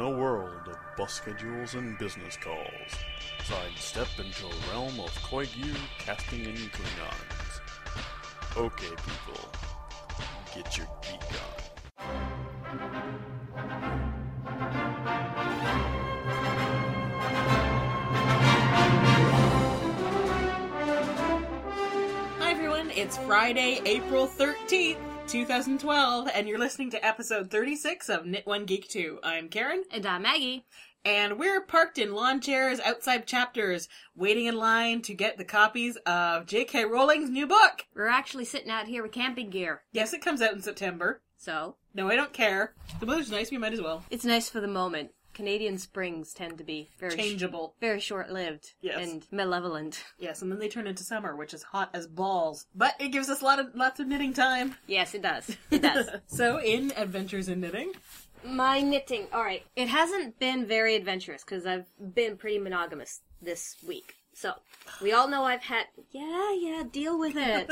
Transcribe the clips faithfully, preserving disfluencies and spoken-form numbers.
in a world of bus schedules and business calls, sidestep into a realm of Koigyu casting in Klingons. Okay, people, get your geek on. Hi, everyone. It's Friday, April thirteenth. two thousand twelve, and you're listening to episode thirty-six of Knit One Geek two. I'm Karen. And I'm Maggie. And we're parked in lawn chairs outside Chapters, waiting in line to get the copies of J K Rowling's new book. We're actually sitting out here with camping gear. Yes, it comes out in September. So? No, I don't care. The weather's nice, we might as well. It's nice for the moment. Canadian springs tend to be very changeable, sh- very short-lived, yes. And malevolent. Yes, and then they turn into summer, which is hot as balls. But it gives us a lot of lots of knitting time. Yes, it does. It does. So, in Adventures in Knitting, my knitting. All right, it hasn't been very adventurous because I've been pretty monogamous this week. So, we all know I've had... Yeah, yeah, deal with it.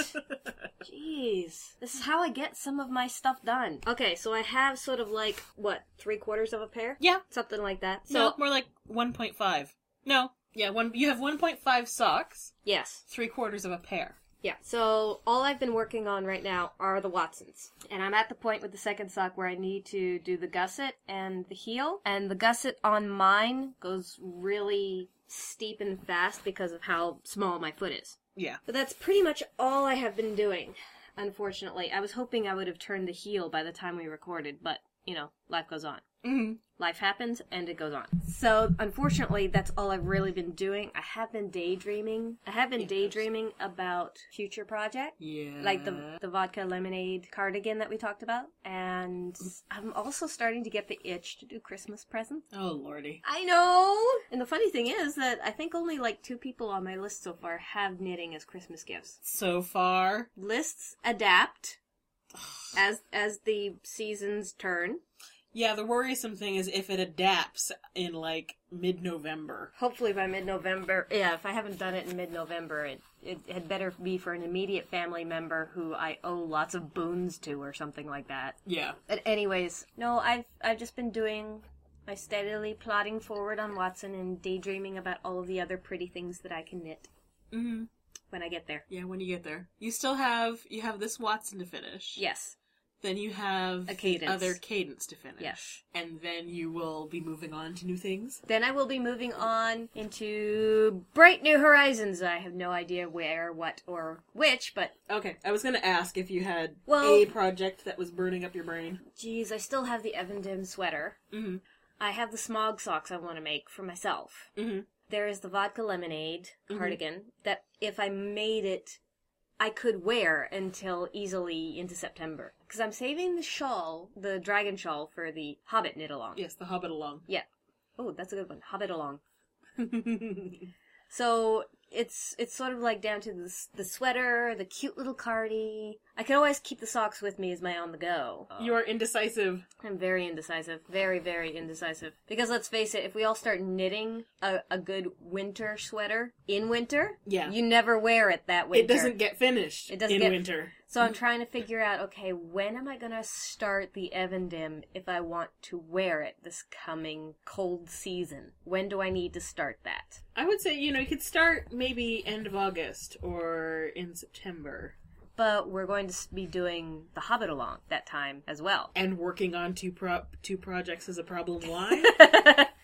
Jeez. This is how I get some of my stuff done. Okay, so I have sort of like, what, three quarters of a pair? Yeah. Something like that. So no, more like one point five. No, yeah, one. You have one point five socks. Yes. Three quarters of a pair. Yeah, so all I've been working on right now are the Watsons. And I'm at the point with the second sock where I need to do the gusset and the heel. And the gusset on mine goes really steep and fast because of how small my foot is. Yeah. But that's pretty much all I have been doing, unfortunately. I was hoping I would have turned the heel by the time we recorded, but, you know, life goes on. Mm-hmm. Life happens, and it goes on. So, unfortunately, that's all I've really been doing. I have been daydreaming. I have been yes. daydreaming about future project. Yeah. Like the the vodka lemonade cardigan that we talked about. And I'm also starting to get the itch to do Christmas presents. Oh, lordy. I know! And the funny thing is that I think only like two people on my list so far have knitting as Christmas gifts. So far? Lists adapt as as the seasons turn. Yeah, the worrisome thing is if it adapts in, like, mid-November. Hopefully by mid-November. Yeah, if I haven't done it in mid-November, it, it had better be for an immediate family member who I owe lots of boons to or something like that. Yeah. But anyways, no, I've I've just been doing my steadily plodding forward on Watson and daydreaming about all of the other pretty things that I can knit. Mm-hmm. When I get there. Yeah, when you get there. You still have, you have this Watson to finish. Yes. Then you have a cadence. Other cadence to finish. Yes. And then you will be moving on to new things? Then I will be moving on into bright new horizons. I have no idea where, what, or which, but... Okay, I was going to ask if you had well, a project that was burning up your brain. Geez, I still have the Evendim sweater. Mm-hmm. I have the smog socks I want to make for myself. Mm-hmm. There is the vodka lemonade cardigan mm-hmm. that if I made it... I could wear until easily into September. Because I'm saving the shawl, the dragon shawl, for the Hobbit knit-along. Yes, the Hobbit-along. Yeah. Oh, that's a good one. Hobbit-along. So, it's it's sort of like down to the, the sweater, the cute little cardie. I can always keep the socks with me as my on-the-go. Oh. You are indecisive. I'm very indecisive. Very, very indecisive. Because let's face it, if we all start knitting a, a good winter sweater in winter, yeah. you never wear it that winter. It doesn't get finished it doesn't in get, winter. So I'm trying to figure out, okay, when am I going to start the Evendim if I want to wear it this coming cold season? When do I need to start that? I would say, you know, you could start maybe end of August or in September. But we're going to be doing the Hobbit along that time as well. And working on two pro- two projects is a problem line.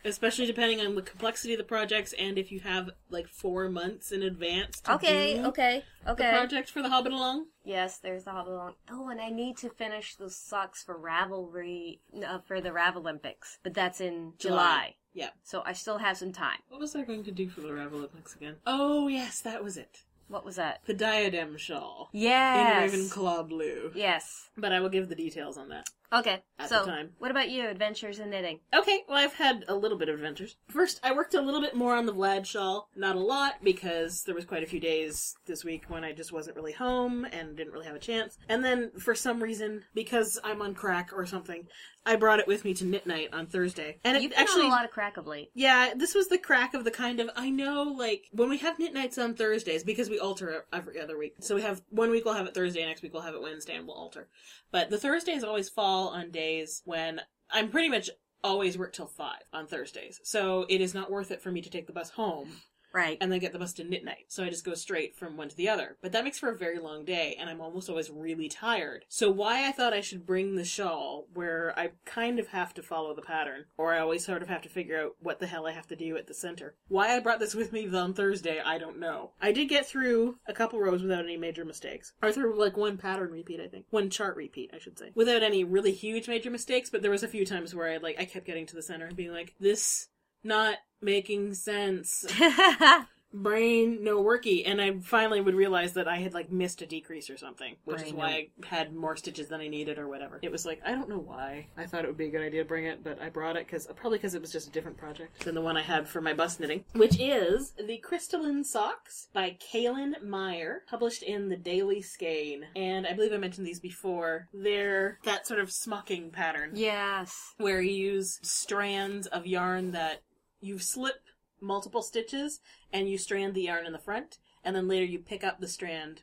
Especially depending on the complexity of the projects and if you have, like, four months in advance to okay, do okay, okay. the project for the Hobbit along. Yes, there's the Hobbit along. Oh, and I need to finish those socks for Ravelry, uh, for the Ravellympics. But that's in July. July. Yeah. So I still have some time. What was I going to do for the Ravellympics again? Oh, yes, that was it. What was that? The diadem shawl. Yes. In Ravenclaw blue. Yes. But I will give the details on that. Okay. At so, the time. What about you? Adventures in knitting. Okay. Well, I've had a little bit of adventures. First, I worked a little bit more on the Vlad shawl. Not a lot, because there was quite a few days this week when I just wasn't really home and didn't really have a chance. And then, for some reason, because I'm on crack or something, I brought it with me to knit night on Thursday. And You've it been actually on a lot of crack of late. Yeah. This was the crack of the kind of, I know, like, when we have knit nights on Thursdays, because we alter every other week. So we have, one week we'll have it Thursday, next week we'll have it Wednesday, and we'll alter. But the Thursdays always fall on days when I'm pretty much always work till five on Thursdays. So it is not worth it for me to take the bus home. Right. And then get the bus to knit night. So I just go straight from one to the other. But that makes for a very long day, and I'm almost always really tired. So why I thought I should bring the shawl, where I kind of have to follow the pattern, or I always sort of have to figure out what the hell I have to do at the center. Why I brought this with me on Thursday, I don't know. I did get through a couple rows without any major mistakes. Or through, like, one pattern repeat, I think. One chart repeat, I should say. Without any really huge major mistakes, but there was a few times where I, like, I kept getting to the center and being like, this... not making sense. Brain no worky. And I finally would realize that I had, like, missed a decrease or something, which Brain is why no. I had more stitches than I needed or whatever. It was like, I don't know why I thought it would be a good idea to bring it, but I brought it because probably because it was just a different project than the one I had for my bus knitting, which is the Crystalline Socks by Kaylin Meyer, published in the Daily Skein. And I believe I mentioned these before. They're that sort of smocking pattern. Yes. Where you use strands of yarn that you slip multiple stitches, and you strand the yarn in the front, and then later you pick up the strand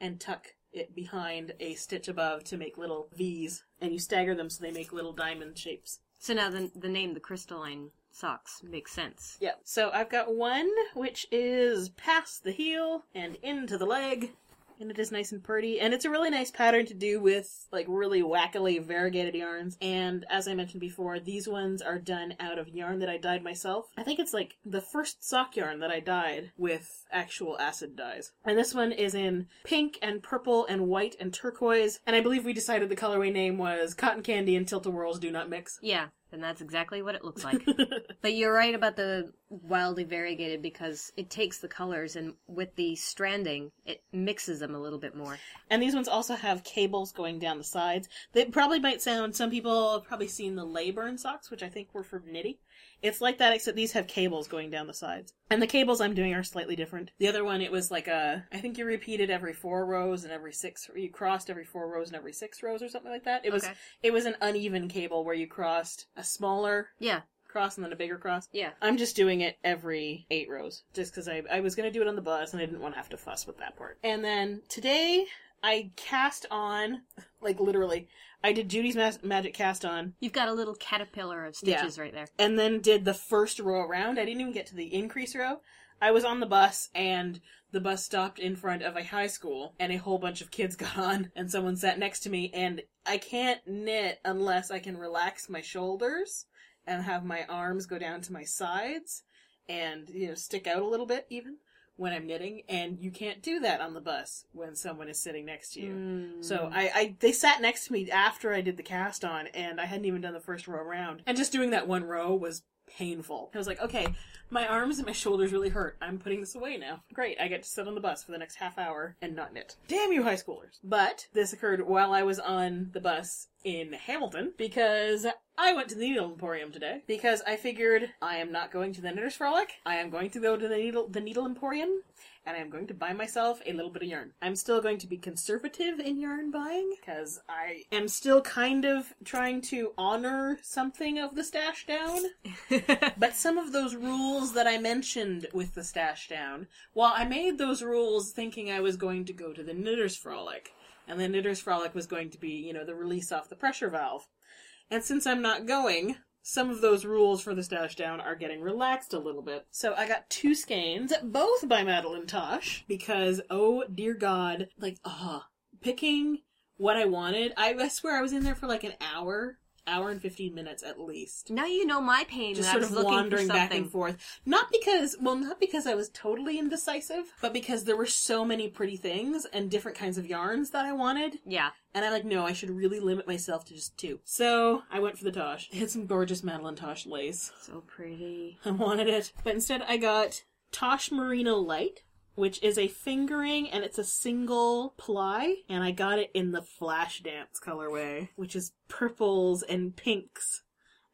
and tuck it behind a stitch above to make little V's, and you stagger them so they make little diamond shapes. So now the, the name, the Crystalline Socks, makes sense. Yeah. So I've got one, which is past the heel and into the leg, and it is nice and pretty, and it's a really nice pattern to do with, like, really wackily variegated yarns. And as I mentioned before, these ones are done out of yarn that I dyed myself. I think it's, like, the first sock yarn that I dyed with actual acid dyes. And this one is in pink and purple and white and turquoise, and I believe we decided the colorway name was Cotton Candy and Tilt-A-Whirls Do Not Mix. Yeah. And that's exactly what it looks like. But you're right about the wildly variegated, because it takes the colors, and with the stranding, it mixes them a little bit more. And these ones also have cables going down the sides. They probably might sound, some people have probably seen the Leyburn socks, which I think were for Knitty. It's like that, except these have cables going down the sides. And the cables I'm doing are slightly different. The other one, it was like a, I think you repeated every four rows and every six, you crossed every four rows and every six rows or something like that. It okay. was it was an uneven cable where you crossed a smaller yeah. cross and then a bigger cross. Yeah. I'm just doing it every eight rows, just because I, I was going to do it on the bus and I didn't want to have to fuss with that part. And then today, I cast on, like, literally, I did Judy's ma- Magic Cast On. You've got a little caterpillar of stitches yeah. right there. And then did the first row around. I didn't even get to the increase row. I was on the bus, and the bus stopped in front of a high school, and a whole bunch of kids got on, and someone sat next to me, and I can't knit unless I can relax my shoulders and have my arms go down to my sides and, you know, stick out a little bit even. When I'm knitting, and you can't do that on the bus when someone is sitting next to you. Mm. So I, I, they sat next to me after I did the cast on, and I hadn't even done the first row around. And just doing that one row was painful. I was like, okay, my arms and my shoulders really hurt. I'm putting this away now. Great, I get to sit on the bus for the next half hour and not knit. Damn you high schoolers. But this occurred while I was on the bus in Hamilton, because I went to the Needle Emporium today, because I figured I am not going to the Knitter's Frolic. I am going to go to the Needle, the Needle Emporium, and I am going to buy myself a little bit of yarn. I'm still going to be conservative in yarn buying, because I am still kind of trying to honor something of the stash down. But some of those rules that I mentioned with the stash down, while I made those rules thinking I was going to go to the Knitter's Frolic, and the Knitter's Frolic was going to be, you know, the release off the pressure valve. And since I'm not going, some of those rules for the stash down are getting relaxed a little bit. So I got two skeins, both by Madelinetosh, because, oh dear God, like, ah, uh, picking what I wanted. I, I swear I was in there for like an hour. Hour and fifteen minutes at least. Now you know my pain. Just sort of wandering back and forth. Not because, well, not because I was totally indecisive, but because there were so many pretty things and different kinds of yarns that I wanted. Yeah. And I like, no, I should really limit myself to just two. So I went for the Tosh. I had some gorgeous Madelinetosh lace. So pretty. I wanted it. But instead I got Tosh Merino Light, which is a fingering, and it's a single ply, and I got it in the Flash Dance colorway, which is purples and pinks,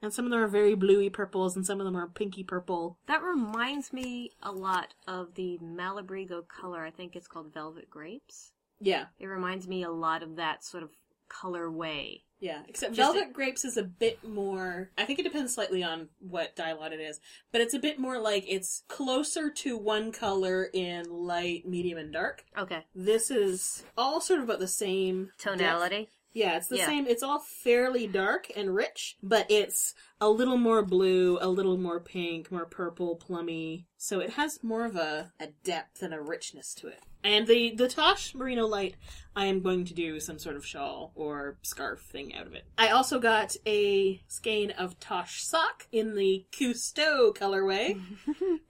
and some of them are very bluey purples, and some of them are pinky purple. That reminds me a lot of the Malabrigo color. I think it's called Velvet Grapes. Yeah. It reminds me a lot of that sort of colorway. Yeah, except Just Velvet it. Grapes is a bit more, I think it depends slightly on what dye lot it is, but it's a bit more like, it's closer to one color in light, medium, and dark. Okay. This is all sort of about the same tonality. Depth. Yeah, it's the yeah. same. It's all fairly dark and rich, but it's a little more blue, a little more pink, more purple, plummy. So it has more of a, a depth and a richness to it. And the, the Tosh Merino Light, I am going to do some sort of shawl or scarf thing out of it. I also got a skein of Tosh Sock in the Cousteau colorway,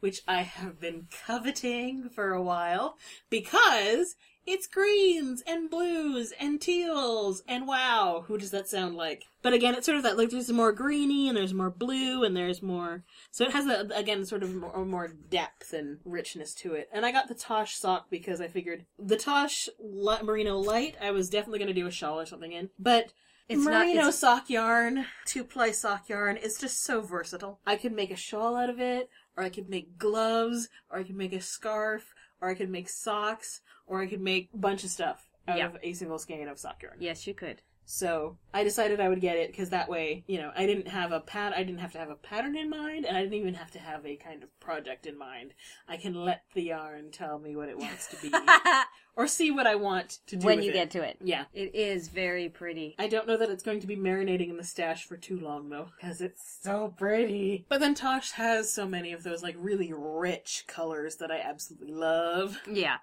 which I have been coveting for a while because it's greens and blues and teals and wow, who does that sound like? But again, it's sort of that, like, there's more greeny and there's more blue and there's more... So it has, a, again, sort of more, more depth and richness to it. And I got the Tosh Sock because I figured the Tosh Merino Light, I was definitely going to do a shawl or something in. But it's Merino not, it's... sock yarn, two-ply sock yarn, is just so versatile. I could make a shawl out of it, or I could make gloves, or I could make a scarf, or I could make socks... Or I could make a bunch of stuff out yeah. of a single skein of sock yarn. Yes, you could. So I decided I would get it because that way, you know, I didn't have a pat. I didn't have to have a pattern in mind, and I didn't even have to have a kind of project in mind. I can let the yarn tell me what it wants to be, or see what I want to do when with you it. Get to it. Yeah, it is very pretty. I don't know that it's going to be marinating in the stash for too long though, because it's so pretty. But then Tosh has so many of those like really rich colors that I absolutely love. Yeah.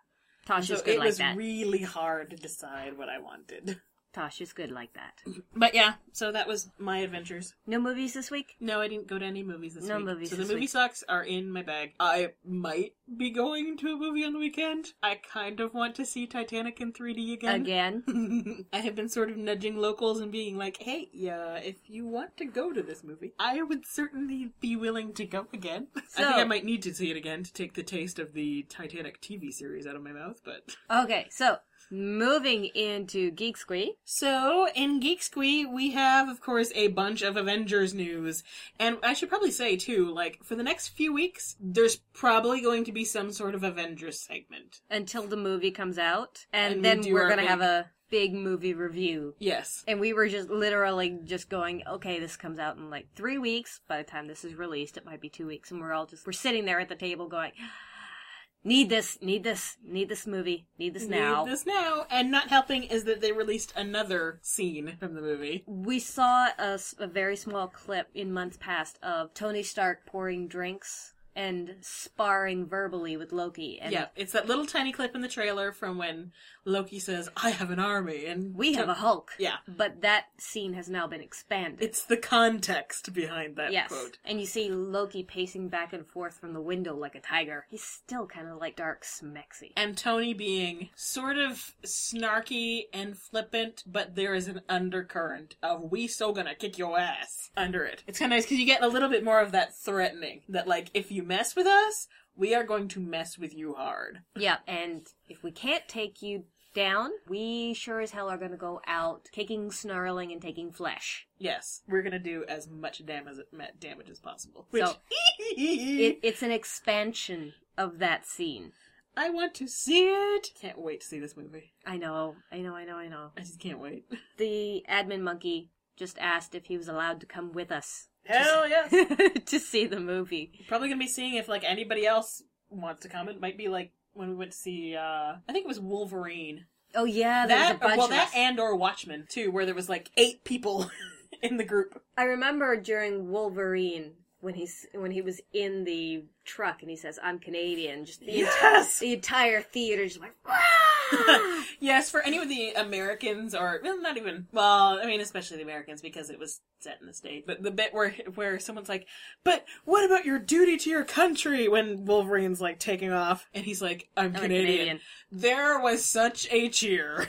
Tosh so is good like that. It was really hard to decide what I wanted. Tosh is good like that. But yeah, so that was my adventures. No movies this week? No, I didn't go to any movies this no week. No movies so this week. So the movie socks are in my bag. I might be going to a movie on the weekend. I kind of want to see Titanic in three D again. Again? I have been sort of nudging locals and being like, hey, yeah, if you want to go to this movie, I would certainly be willing to go again. So, I think I might need to see it again to take the taste of the Titanic T V series out of my mouth, but... Okay, so... Moving into Geek Squee. So, in Geek Squee, we have, of course, a bunch of Avengers news. And I should probably say, too, like, for the next few weeks, there's probably going to be some sort of Avengers segment. Until the movie comes out. And, and then we we're going to have a... big movie review. Yes. And we were just literally just going, okay, this comes out in like three weeks. By the time this is released, it might be two weeks. And we're all just, we're sitting there at the table going... Need this, need this, need this movie, need this now. Need this now. And not helping is that they released another scene from the movie. We saw a, a very small clip in months past of Tony Stark pouring drinks and sparring verbally with Loki. And yeah, it's that little tiny clip in the trailer from when Loki says, I have an army. And we have a Hulk. Yeah. But that scene has now been expanded. It's the context behind that yes. quote. And you see Loki pacing back and forth from the window like a tiger. He's still kind of like dark smexy. And Tony being sort of snarky and flippant, but there is an undercurrent of, we so gonna kick your ass under it. It's kind of nice because you get a little bit more of that threatening, that like, if you mess with us, we are going to mess with you hard. Yeah, and if we can't take you down, we sure as hell are going to go out kicking, snarling, and taking flesh. Yes, we're going to do as much damage, damage as possible. Which... So, it, it's an expansion of that scene. I want to see it! Can't wait to see this movie. I know, I know, I know, I know. I just can't wait. The admin monkey just asked if he was allowed to come with us. Hell yes! To see the movie. You're probably going to be seeing if, like, anybody else wants to come. It might be, like, when we went to see, uh... I think it was Wolverine. Oh, yeah, there that, was a bunch or, well, of that us. And or Watchmen, too, where there was, like, eight people in the group. I remember during Wolverine, when, he's, when he was in the truck, and he says, I'm Canadian, just the, yes! enti- the entire theater just like, ah! Yes, for any of the Americans, or well, not even, well, I mean, especially the Americans, because it was set in the States, but the bit where where someone's like, but what about your duty to your country, when Wolverine's, like, taking off, and he's like, I'm, I'm Canadian. Canadian. There was such a cheer.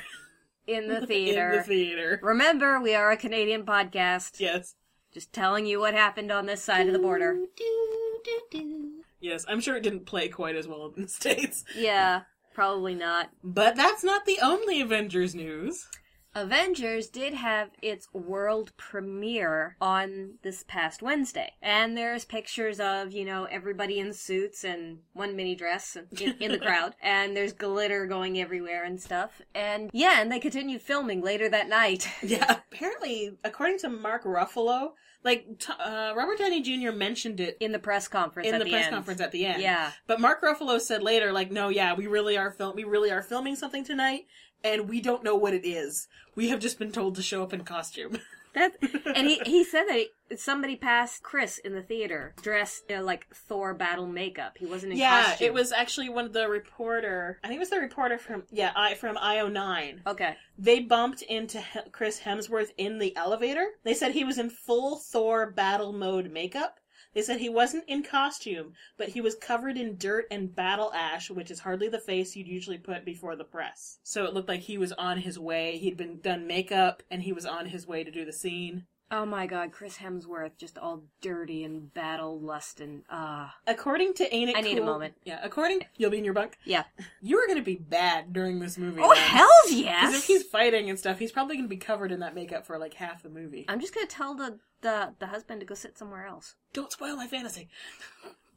In the theater. In the theater. Remember, we are a Canadian podcast. Yes. Just telling you what happened on this side do, of the border. Do, do, do. Yes, I'm sure it didn't play quite as well in the States. Yeah. Probably not. But that's not the only Avengers news. Avengers did have its world premiere on this past Wednesday. And there's pictures of, you know, everybody in suits and one mini dress in, in the crowd. And there's glitter going everywhere and stuff. And yeah, and they continued filming later that night. Yeah. Apparently, according to Mark Ruffalo... Like, t- uh, Robert Downey Junior mentioned it... In the press conference at the end. In the press conference at the end. Yeah. But Mark Ruffalo said later, like, no, yeah, we really are fil- we really are filming something tonight, and we don't know what it is. We have just been told to show up in costume. That's, and he, he said that somebody passed Chris in the theater dressed in, you know, like Thor battle makeup. He wasn't in yeah, costume. Yeah, it was actually one of the reporter, I think it was the reporter from, yeah, I from I O nine. Okay. They bumped into he Chris Hemsworth in the elevator. They said he was in full Thor battle mode makeup. They said he wasn't in costume, but he was covered in dirt and battle ash, which is hardly the face you'd usually put before the press. So it looked like he was on his way. He'd been done makeup, and he was on his way to do the scene. Oh my god, Chris Hemsworth, just all dirty and battle-lust and, ah. Uh. According to Ain't It I Cool... I need a moment. Yeah, according... You'll be in your bunk? Yeah. You are going to be bad during this movie. Oh, then. Hell yes! Because if he's fighting and stuff, he's probably going to be covered in that makeup for, like, half the movie. I'm just going to tell the, the, the husband to go sit somewhere else. Don't spoil my fantasy.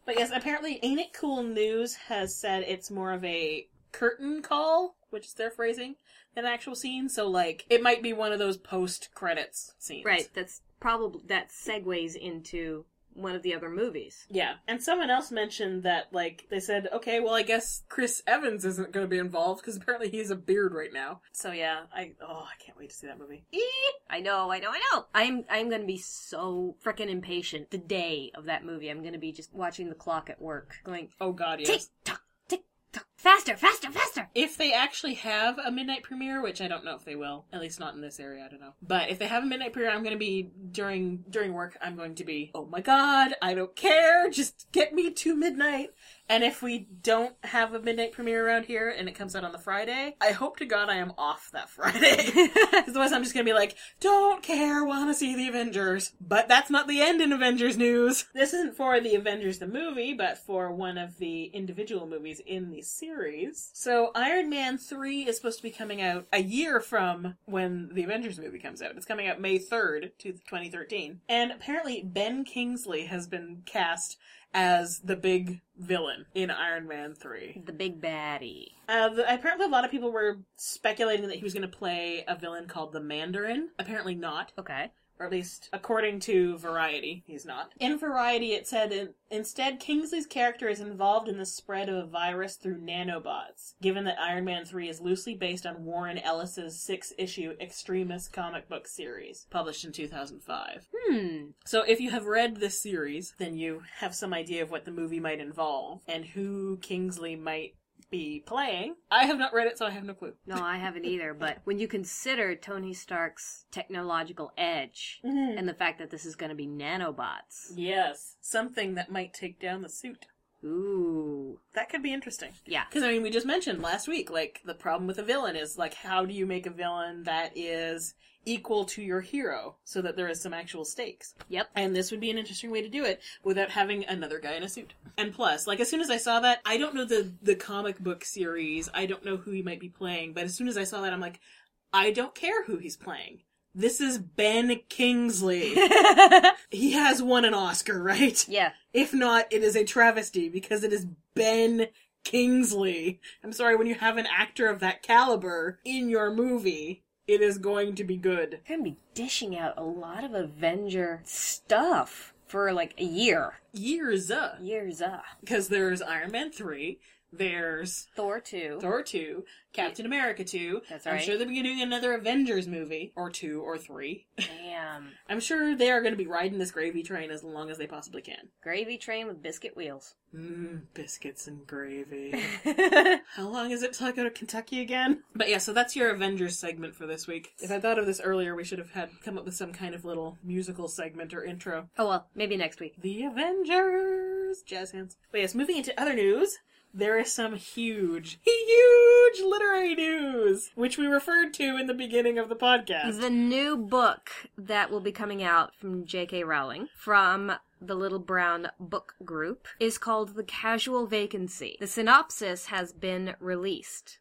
But yes, apparently Ain't It Cool News has said it's more of a curtain call, which is their phrasing, an actual scene, so, like, it might be one of those post-credits scenes. Right, that's probably, that segues into one of the other movies. Yeah, and someone else mentioned that, like, they said, okay, well, I guess Chris Evans isn't going to be involved, because apparently he's a beard right now. So, yeah, I, oh, I can't wait to see that movie. Eee! I know, I know, I know! I'm, I'm going to be so frickin' impatient the day of that movie. I'm going to be just watching the clock at work, going, oh god, yes. Tick-tock! Faster, faster, faster! If they actually have a midnight premiere, which I don't know if they will, at least not in this area, I don't know. But if they have a midnight premiere, I'm going to be, during during work, I'm going to be, oh my god, I don't care, just get me to midnight. And if we don't have a midnight premiere around here and it comes out on the Friday, I hope to god I am off that Friday. Otherwise I'm just going to be like, don't care, want to see the Avengers. But that's not the end in Avengers news. This isn't for the Avengers the movie, but for one of the individual movies in the series. So Iron Man three is supposed to be coming out a year from when the Avengers movie comes out. It's coming out May third, twenty thirteen. And apparently Ben Kingsley has been cast as the big villain in Iron Man three. The big baddie. Uh, the, apparently a lot of people were speculating that he was going to play a villain called the Mandarin. Apparently not. Okay. Or at least, according to Variety, he's not. In Variety, it said, in, instead, Kingsley's character is involved in the spread of a virus through nanobots, given that Iron Man three is loosely based on Warren Ellis's six-issue extremist comic book series, published in two thousand five. Hmm. So if you have read this series, then you have some idea of what the movie might involve, and who Kingsley might be playing. I have not read it, so I have no clue. No, I haven't either, but when you consider Tony Stark's technological edge mm-hmm. and the fact that this is going to be nanobots. Yes. Something that might take down the suit. Ooh. That could be interesting. Yeah. Because, I mean, we just mentioned last week, like, the problem with a villain is, like, how do you make a villain that is equal to your hero so that there is some actual stakes? Yep. And this would be an interesting way to do it without having another guy in a suit. And plus, like, as soon as I saw that, I don't know the, the comic book series, I don't know who he might be playing, but as soon as I saw that, I'm like, I don't care who he's playing. This is Ben Kingsley. He has won an Oscar, right? Yeah. If not, it is a travesty because it is Ben Kingsley. I'm sorry, when you have an actor of that caliber in your movie, it is going to be good. You're going to be dishing out a lot of Avenger stuff for like a year. Years-a. Years-a. Because there's Iron Man three. There's Thor two. Thor two. Captain America two. That's right. I'm sure they'll be doing another Avengers movie. Or two or three. Damn. I'm sure they are going to be riding this gravy train as long as they possibly can. Gravy train with biscuit wheels. Mmm, biscuits and gravy. How long is it till I go to Kentucky again? But yeah, so that's your Avengers segment for this week. If I thought of this earlier, we should have had come up with some kind of little musical segment or intro. Oh well, maybe next week. The Avengers! Jazz hands. But yes, moving into other news. There is some huge, huge literary news, which we referred to in the beginning of the podcast. The new book that will be coming out from J K Rowling, from the Little Brown Book Group, is called The Casual Vacancy. The synopsis has been released.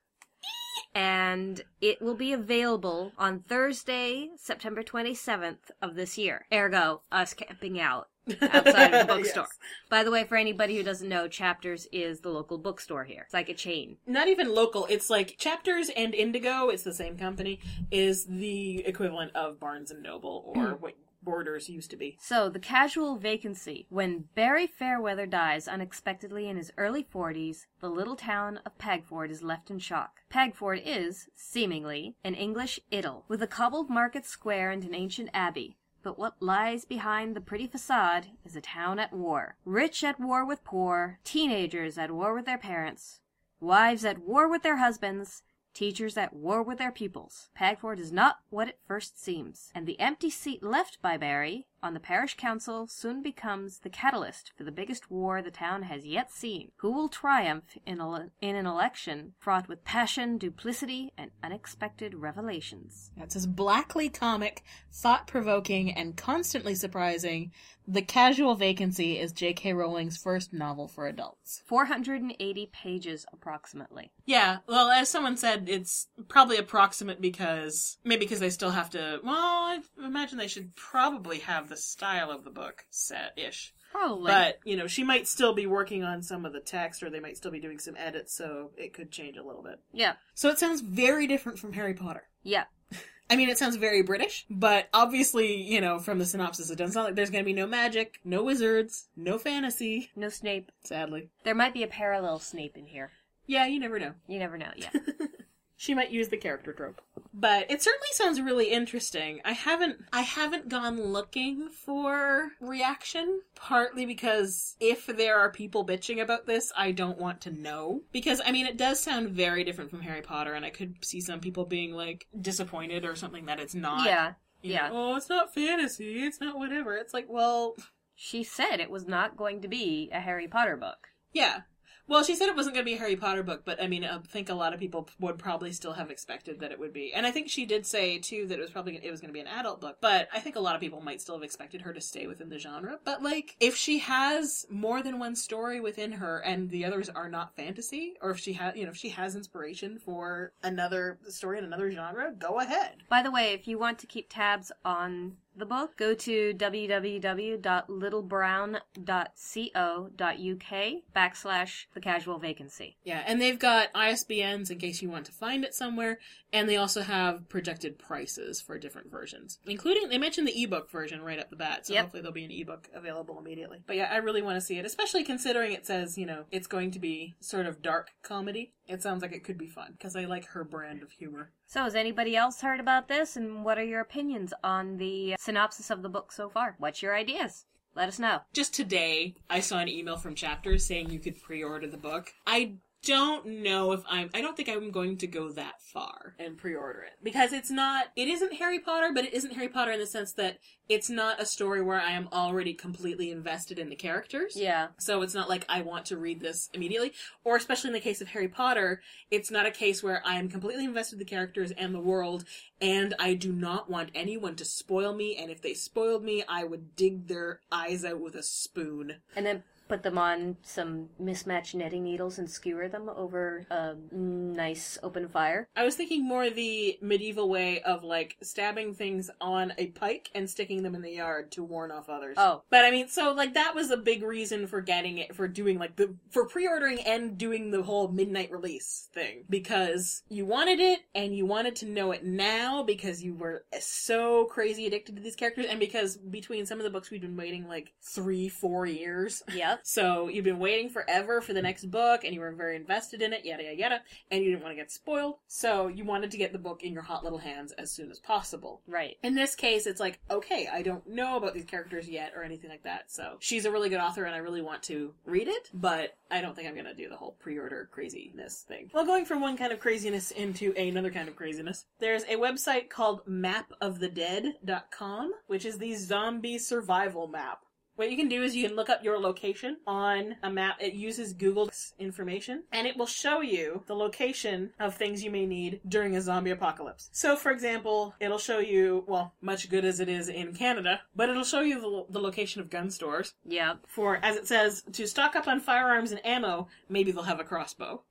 And it will be available on Thursday, September twenty-seventh of this year. Ergo, us camping out outside of the bookstore. Yes. By the way, for anybody who doesn't know, Chapters is the local bookstore here. It's like a chain. Not even local. It's like Chapters and Indigo, it's the same company, is the equivalent of Barnes and Noble or what Borders used to be. So, The Casual Vacancy. When Barry Fairweather dies unexpectedly in his early forties, the little town of Pagford is left in shock. Pagford is, seemingly, an English idyll, with a cobbled market square and an ancient abbey. But what lies behind the pretty facade is a town at war. Rich at war with poor, teenagers at war with their parents, wives at war with their husbands, teachers at war with their pupils. Pagford is not what it first seems, and the empty seat left by Barry on the parish council soon becomes the catalyst for the biggest war the town has yet seen. Who will triumph in, a, in an election fraught with passion, duplicity, and unexpected revelations? That's as blackly comic, thought-provoking, and constantly surprising. The Casual Vacancy is J K Rowling's first novel for adults. four hundred eighty pages, approximately. Yeah, well, as someone said, it's probably approximate because, maybe because they still have to, well, I imagine they should probably have the style of the book set-ish. Probably. But, you know, she might still be working on some of the text, or they might still be doing some edits, so it could change a little bit. Yeah. So it sounds very different from Harry Potter. Yeah. I mean, it sounds very British, but obviously, you know, from the synopsis, it doesn't sound like there's going to be no magic, no wizards, no fantasy. No Snape. Sadly. There might be a parallel Snape in here. Yeah, you never know. You never know, yeah. She might use the character trope. But it certainly sounds really interesting. I haven't I haven't gone looking for reaction, partly because if there are people bitching about this, I don't want to know. Because, I mean, it does sound very different from Harry Potter, and I could see some people being, like, disappointed or something that it's not. Yeah, you yeah. know, oh, it's not fantasy, it's not whatever. It's like, well... She said it was not going to be a Harry Potter book. Yeah. Well, she said it wasn't going to be a Harry Potter book, but, I mean, I think a lot of people would probably still have expected that it would be. And I think she did say, too, that it was probably it was going to be an adult book, but I think a lot of people might still have expected her to stay within the genre. But, like, if she has more than one story within her and the others are not fantasy, or if she has, you know, if she has inspiration for another story in another genre, go ahead. By the way, if you want to keep tabs on the book, go to w w w dot little brown dot co dot u k backslash the casual vacancy. Yeah, and they've got I S B Ns in case you want to find it somewhere, and they also have projected prices for different versions, including, they mentioned the ebook version right up the bat, so yep. Hopefully there'll be an ebook available immediately. But yeah, I really want to see it, especially considering it says, you know, it's going to be sort of dark comedy. It sounds like it could be fun, because I like her brand of humor. So, has anybody else heard about this, and what are your opinions on the synopsis of the book so far? What's your ideas? Let us know. Just today, I saw an email from Chapters saying you could pre-order the book. I don't know if I'm... I don't think I'm going to go that far and pre-order it. Because it's not... It isn't Harry Potter, but it isn't Harry Potter in the sense that it's not a story where I am already completely invested in the characters. Yeah. So it's not like I want to read this immediately. Or especially in the case of Harry Potter, it's not a case where I am completely invested in the characters and the world, and I do not want anyone to spoil me, and if they spoiled me, I would dig their eyes out with a spoon. And then put them on some mismatched knitting needles and skewer them over a nice open fire. I was thinking more the medieval way of, like, stabbing things on a pike and sticking them in the yard to warn off others. Oh. But, I mean, so, like, that was a big reason for getting it, for doing, like, the, for pre-ordering and doing the whole midnight release thing. Because you wanted it, and you wanted to know it now, because you were so crazy addicted to these characters, and because between some of the books we've been waiting, like, three, four years. Yep. So you've been waiting forever for the next book, and you were very invested in it, yada, yada, yada, and you didn't want to get spoiled, so you wanted to get the book in your hot little hands as soon as possible. Right. In this case, it's like, okay, I don't know about these characters yet or anything like that, so she's a really good author, and I really want to read it, but I don't think I'm going to do the whole pre-order craziness thing. Well, going from one kind of craziness into another kind of craziness, there's a website called map of the dead dot com, which is the zombie survival map. What you can do is you can look up your location on a map. It uses Google's information, and it will show you the location of things you may need during a zombie apocalypse. So, for example, it'll show you, well, much good as it is in Canada, but it'll show you the, the location of gun stores. Yeah. For, as it says, to stock up on firearms and ammo, maybe they'll have a crossbow.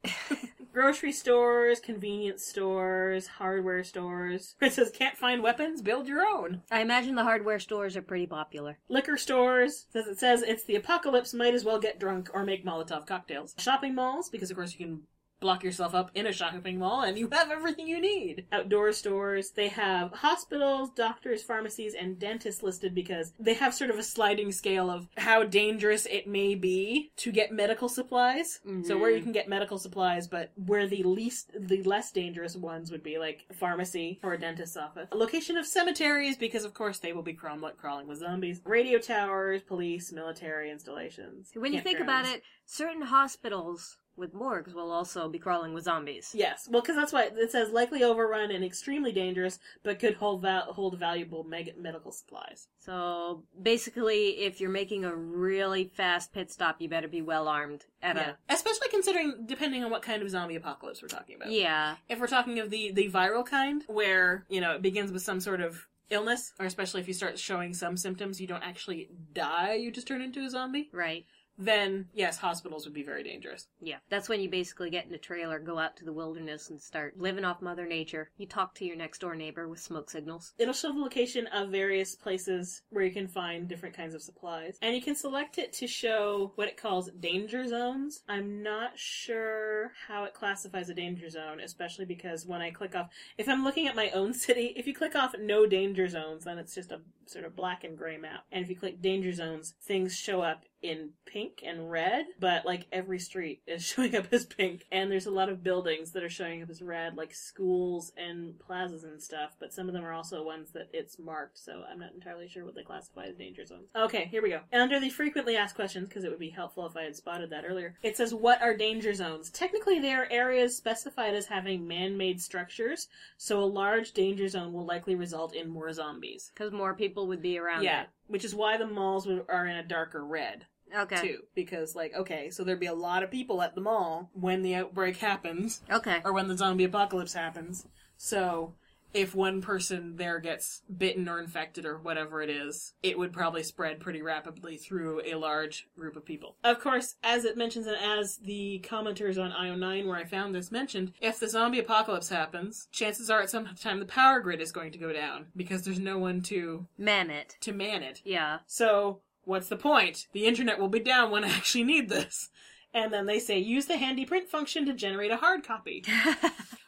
grocery stores, convenience stores, hardware stores. It says, can't find weapons? Build your own. I imagine the hardware stores are pretty popular. Liquor stores. Says it says, it's the apocalypse, might as well get drunk or make Molotov cocktails. Shopping malls, because of course you can block yourself up in a shopping mall and you have everything you need. Outdoor stores. They have hospitals, doctors, pharmacies, and dentists listed because they have sort of a sliding scale of how dangerous it may be to get medical supplies. Mm-hmm. So where you can get medical supplies, but where the least, the less dangerous ones would be like a pharmacy or a dentist's office. A location of cemeteries because of course they will be crawling, crawling with zombies. Radio towers, police, military installations. When you think about it, certain hospitals with morgues will also be crawling with zombies. Yes, well, because that's why it says likely overrun and extremely dangerous, but could hold val hold valuable meg medical supplies. So basically, if you're making a really fast pit stop, you better be well armed. At yeah. a... Especially considering, depending on what kind of zombie apocalypse we're talking about. Yeah. If we're talking of the, the viral kind, where, you know, it begins with some sort of illness, or especially if you start showing some symptoms, you don't actually die, you just turn into a zombie. Right. Then, yes, hospitals would be very dangerous. Yeah. That's when you basically get in a trailer, go out to the wilderness, and start living off Mother Nature. You talk to your next-door neighbor with smoke signals. It'll show the location of various places where you can find different kinds of supplies. And you can select it to show what it calls danger zones. I'm not sure how it classifies a danger zone, especially because when I click off... If I'm looking at my own city, if you click off no danger zones, then it's just a sort of black and gray map. And if you click danger zones, things show up in pink and red, but like every street is showing up as pink, and there's a lot of buildings that are showing up as red, like schools and plazas and stuff, but some of them are also ones that it's marked, so I'm not entirely sure what they classify as danger zones. Okay, here we go. Under the frequently asked questions, because it would be helpful if I had spotted that earlier, it says, what are danger zones? Technically, they are areas specified as having man-made structures, so a large danger zone will likely result in more zombies. Because more people would be around. Yeah. It. Which is why the malls are in a darker red. Okay. Too. Because, like, okay, so there'd be a lot of people at the mall when the outbreak happens. Okay. Or when the zombie apocalypse happens. So, if one person there gets bitten or infected or whatever it is, it would probably spread pretty rapidly through a large group of people. Of course, as it mentions, and as the commenters on I O nine where I found this mentioned, if the zombie apocalypse happens, chances are at some time the power grid is going to go down because there's no one to... Man it. To man it. Yeah. So, what's the point? The internet will be down when I actually need this. And then they say, use the handy print function to generate a hard copy.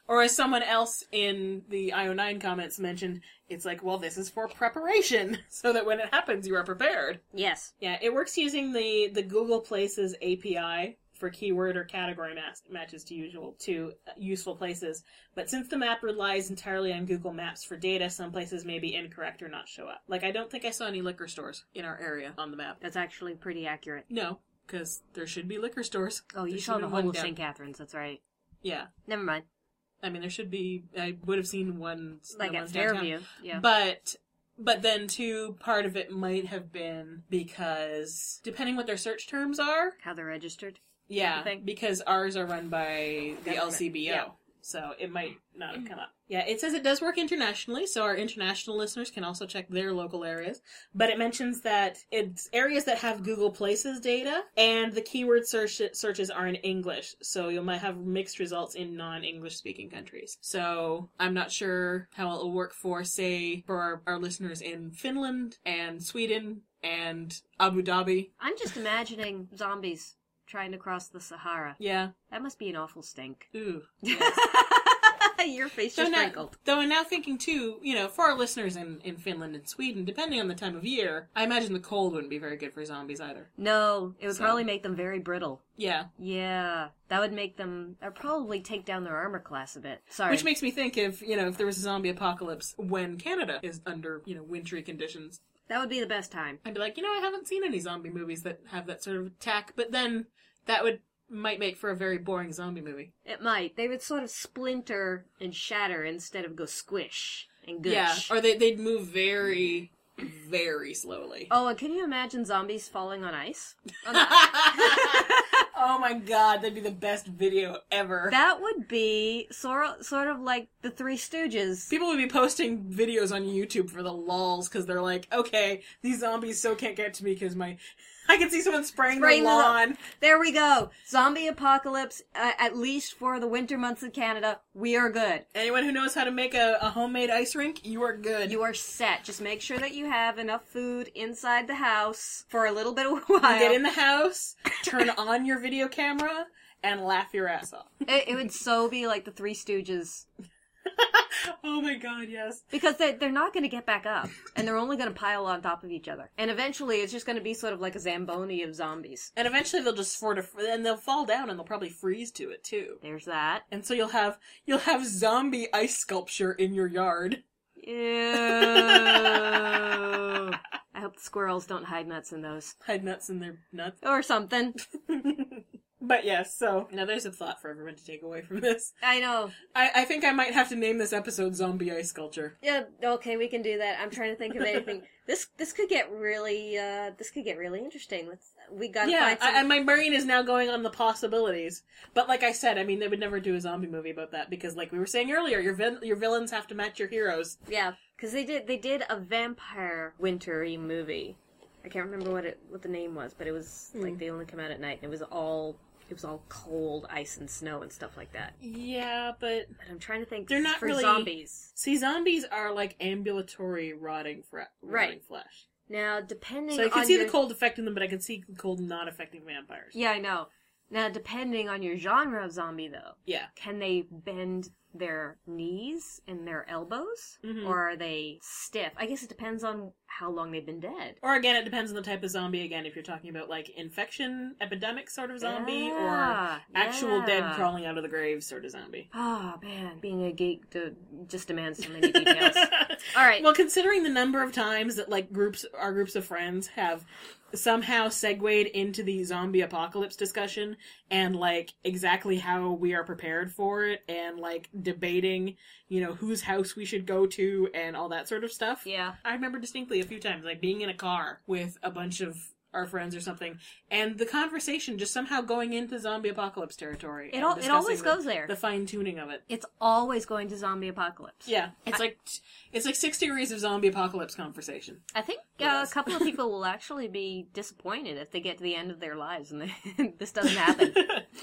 Or as someone else in the I O nine comments mentioned, it's like, well, this is for preparation, so that when it happens, you are prepared. Yes. Yeah, it works using the, the Google Places A P I for keyword or category matches to usual to useful places. But since the map relies entirely on Google Maps for data, some places may be incorrect or not show up. Like, I don't think I saw any liquor stores in our area on the map. That's actually pretty accurate. No, because there should be liquor stores. Oh, you saw the whole of Saint Catharines, that's right. Yeah. Never mind. I mean, there should be, I would have seen one. Like at Fairview, yeah. But, but then too, part of it might have been because, depending what their search terms are. How they're registered. Yeah, because ours are run by the L C B O. Yeah. So it might not have come up. Yeah, it says it does work internationally, so our international listeners can also check their local areas. But it mentions that it's areas that have Google Places data, and the keyword search searches are in English, so you might have mixed results in non-English-speaking countries. So I'm not sure how it'll work for, say, for our, our listeners in Finland and Sweden and Abu Dhabi. I'm just imagining zombies trying to cross the Sahara. Yeah. That must be an awful stink. Ooh. Yes. Your face so just now, wrinkled. Though I'm now thinking, too, you know, for our listeners in, in Finland and Sweden, depending on the time of year, I imagine the cold wouldn't be very good for zombies either. No, it would so. probably make them very brittle. Yeah. Yeah. That would make them, or probably take down their armor class a bit. Sorry. Which makes me think if, you know, if there was a zombie apocalypse when Canada is under, you know, wintry conditions. That would be the best time. I'd be like, you know, I haven't seen any zombie movies that have that sort of attack, but then that would might make for a very boring zombie movie. It might. They would sort of splinter and shatter instead of go squish and gush. Yeah, or they, they'd move very, very slowly. Oh, and can you imagine zombies falling on ice? On Oh my god, that'd be the best video ever. That would be sort sort of like the Three Stooges. People would be posting videos on YouTube for the lulz, because they're like, okay, these zombies so can't get to me because my I can see someone spraying, spraying the lawn. The, there we go. Zombie apocalypse, uh, at least for the winter months in Canada, we are good. Anyone who knows how to make a, a homemade ice rink, you are good. You are set. Just make sure that you have enough food inside the house for a little bit of a while. You get in the house, turn on your video camera, and laugh your ass off. It, it would so be like the Three Stooges. Oh my god, yes. Because they, they're not going to get back up, and they're only going to pile on top of each other. And eventually it's just going to be sort of like a Zamboni of zombies. And eventually they'll just sort of, and they'll fall down and they'll probably freeze to it too. There's that. And so you'll have, you'll have zombie ice sculpture in your yard. Ew. I hope the squirrels don't hide nuts in those. Hide nuts in their nuts. Or something. But yes, so, now there's a thought for everyone to take away from this. I know. I, I think I might have to name this episode Zombie Ice Sculpture. Yeah, okay, we can do that. I'm trying to think of anything. This this could get really, uh, this could get really interesting. Let's, we gotta yeah, find some... I, and my brain is now going on the possibilities. But like I said, I mean, they would never do a zombie movie about that, because like we were saying earlier, your vi- your villains have to match your heroes. Yeah, because they did, they did a vampire wintery movie. I can't remember what it, what the name was, but it was, mm. like, they only come out at night, and it was all... It was all cold ice and snow and stuff like that. Yeah, but... But I'm trying to think they're not for really, zombies. See, zombies are like ambulatory rotting, fra- rotting right. flesh. Now, depending on So I can on see your... the cold affecting them, but I can see the cold not affecting vampires. Yeah, I know. Now, depending on your genre of zombie, though, yeah, can they bend their knees and their elbows? Mm-hmm. Or are they stiff? I guess it depends on how long they've been dead. Or again, it depends on the type of zombie. Again, if you're talking about like infection, epidemic sort of zombie, yeah, or actual yeah. dead crawling out of the grave sort of zombie. Oh man, being a geek to, just demands so many details. All right. Well, considering the number of times that like groups, our groups of friends have somehow segued into the zombie apocalypse discussion and like exactly how we are prepared for it and like debating, you know, whose house we should go to and all that sort of stuff. Yeah. I remember distinctly a few times like being in a car with a bunch of our friends or something and the conversation just somehow going into zombie apocalypse territory. It, al- it always the, goes there. The fine tuning of it. It's always going to zombie apocalypse. Yeah. It's I- like it's like six degrees of zombie apocalypse conversation. I think uh, a couple of people will actually be disappointed if they get to the end of their lives and they, this doesn't happen.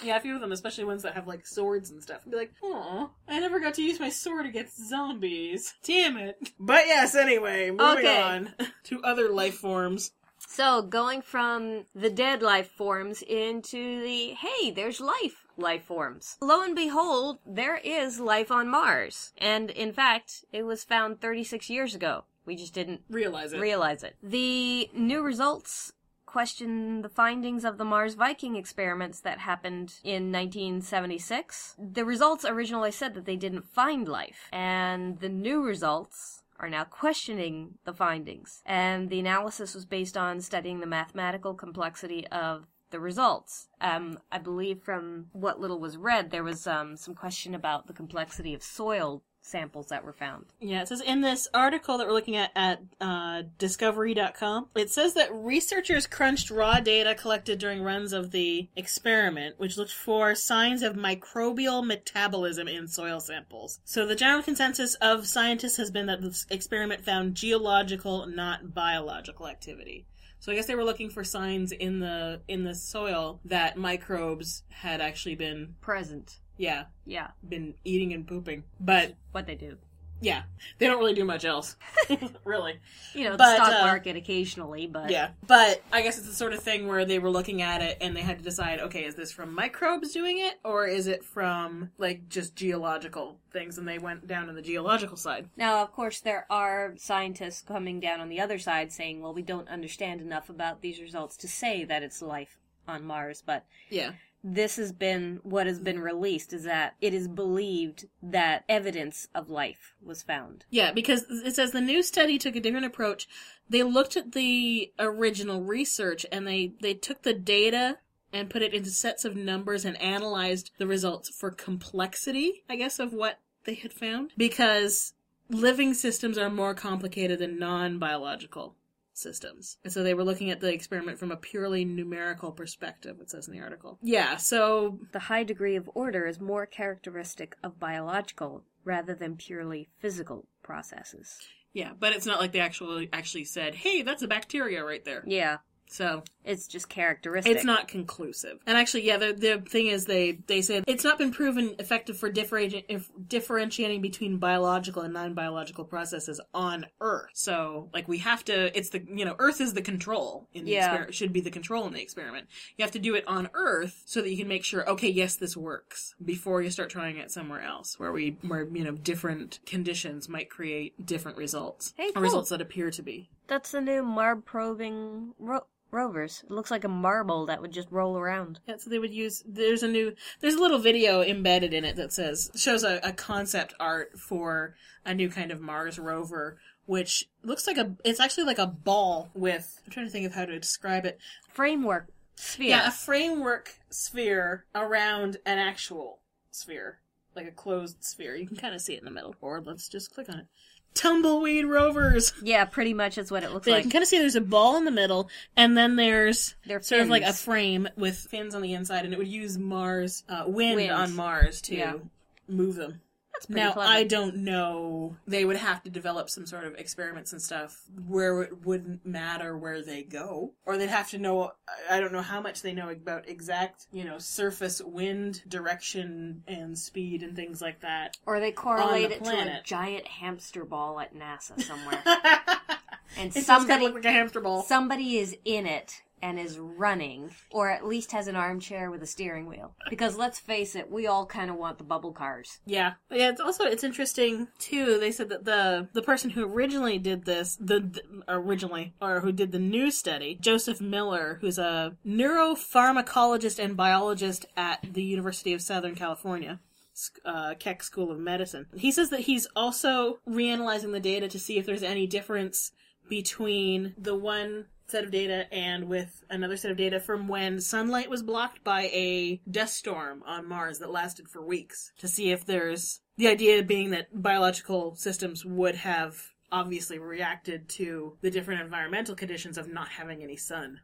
Yeah, a few of them, especially ones that have like swords and stuff, and be like, "Aw, I never got to use my sword against zombies. Damn it." But yes, anyway, moving okay. on to other life forms. So, going from the dead life forms into the, hey, there's life life forms. Lo and behold, there is life on Mars. And, in fact, it was found thirty-six years ago. We just didn't realize it. Realize it. The new results question the findings of the Mars Viking experiments that happened in nineteen seventy-six. The results originally said that they didn't find life. And the new results... are now questioning the findings. And the analysis was based on studying the mathematical complexity of the results. Um, I believe from what little was read, there was um, some question about the complexity of soil samples that were found. Yeah, it says in this article that we're looking at at uh, discovery dot com, it says that researchers crunched raw data collected during runs of the experiment, which looked for signs of microbial metabolism in soil samples. So the general consensus of scientists has been that this experiment found geological, not biological activity. So I guess they were looking for signs in the in the soil that microbes had actually been... present. Yeah. Yeah. Been eating and pooping. But... what they do. Yeah. They don't really do much else. Really. You know, the but, stock uh, market occasionally, but... Yeah. But I guess it's the sort of thing where they were looking at it and they had to decide, okay, is this from microbes doing it, or is it from, like, just geological things? And they went down to the geological side. Now, of course, there are scientists coming down on the other side saying, well, we don't understand enough about these results to say that it's life on Mars, but... yeah. This has been, what has been released is that it is believed that evidence of life was found. Yeah, because it says the new study took a different approach. They looked at the original research and they, they took the data and put it into sets of numbers and analyzed the results for complexity, I guess, of what they had found. Because living systems are more complicated than non-biological systems. And so they were looking at the experiment from a purely numerical perspective, it says in the article. Yeah, so... the high degree of order is more characteristic of biological rather than purely physical processes. Yeah, but it's not like they actually actually said, hey, that's a bacteria right there. Yeah. So... It's just characteristic. It's not conclusive. And actually, yeah, the, the thing is they, they say it's not been proven effective for differentiating between biological and non-biological processes on Earth. So, like, we have to, it's the, you know, Earth is the control in the yeah. experiment, should be the control in the experiment. You have to do it on Earth so that you can make sure, okay, yes, this works, before you start trying it somewhere else where we, where, you know, different conditions might create different results. Hey, cool. Or results that appear to be. That's the new M A R B probing ro- rovers. It looks like a marble that would just roll around. Yeah, so they would use, there's a new, there's a little video embedded in it that says, shows a, a concept art for a new kind of Mars rover, which looks like a, it's actually like a ball with, I'm trying to think of how to describe it. Framework sphere. Yeah, a framework sphere around an actual sphere, like a closed sphere. You can kind of see it in the middle. Or let's just click on it. Tumbleweed rovers. Yeah, pretty much that's what it looks but like. You can kind of see there's a ball in the middle, and then there's sort fins. Of like a frame with fins on the inside, and it would use Mars, uh, wind, wind on Mars to yeah. move them. That's pretty now, clever. I don't know. They would have to develop some sort of experiments and stuff where it wouldn't matter where they go. Or they'd have to know, I don't know how much they know about exact, you know, surface wind direction and speed and things like that. Or they correlate it planet. to a giant hamster ball at NASA somewhere. And it somebody, kind of like a hamster ball. Somebody is in it. And is running, or at least has an armchair with a steering wheel. Because let's face it, we all kind of want the bubble cars. Yeah. Yeah, it's also, it's interesting, too, they said that the the person who originally did this, the, the originally, or who did the new study, Joseph Miller, who's a neuropharmacologist and biologist at the University of Southern California. Uh, Keck School of Medicine. He says that he's also reanalyzing the data to see if there's any difference between the one set of data and with another set of data from when sunlight was blocked by a dust storm on Mars that lasted for weeks, to see if there's, the idea being that biological systems would have obviously reacted to the different environmental conditions of not having any sun.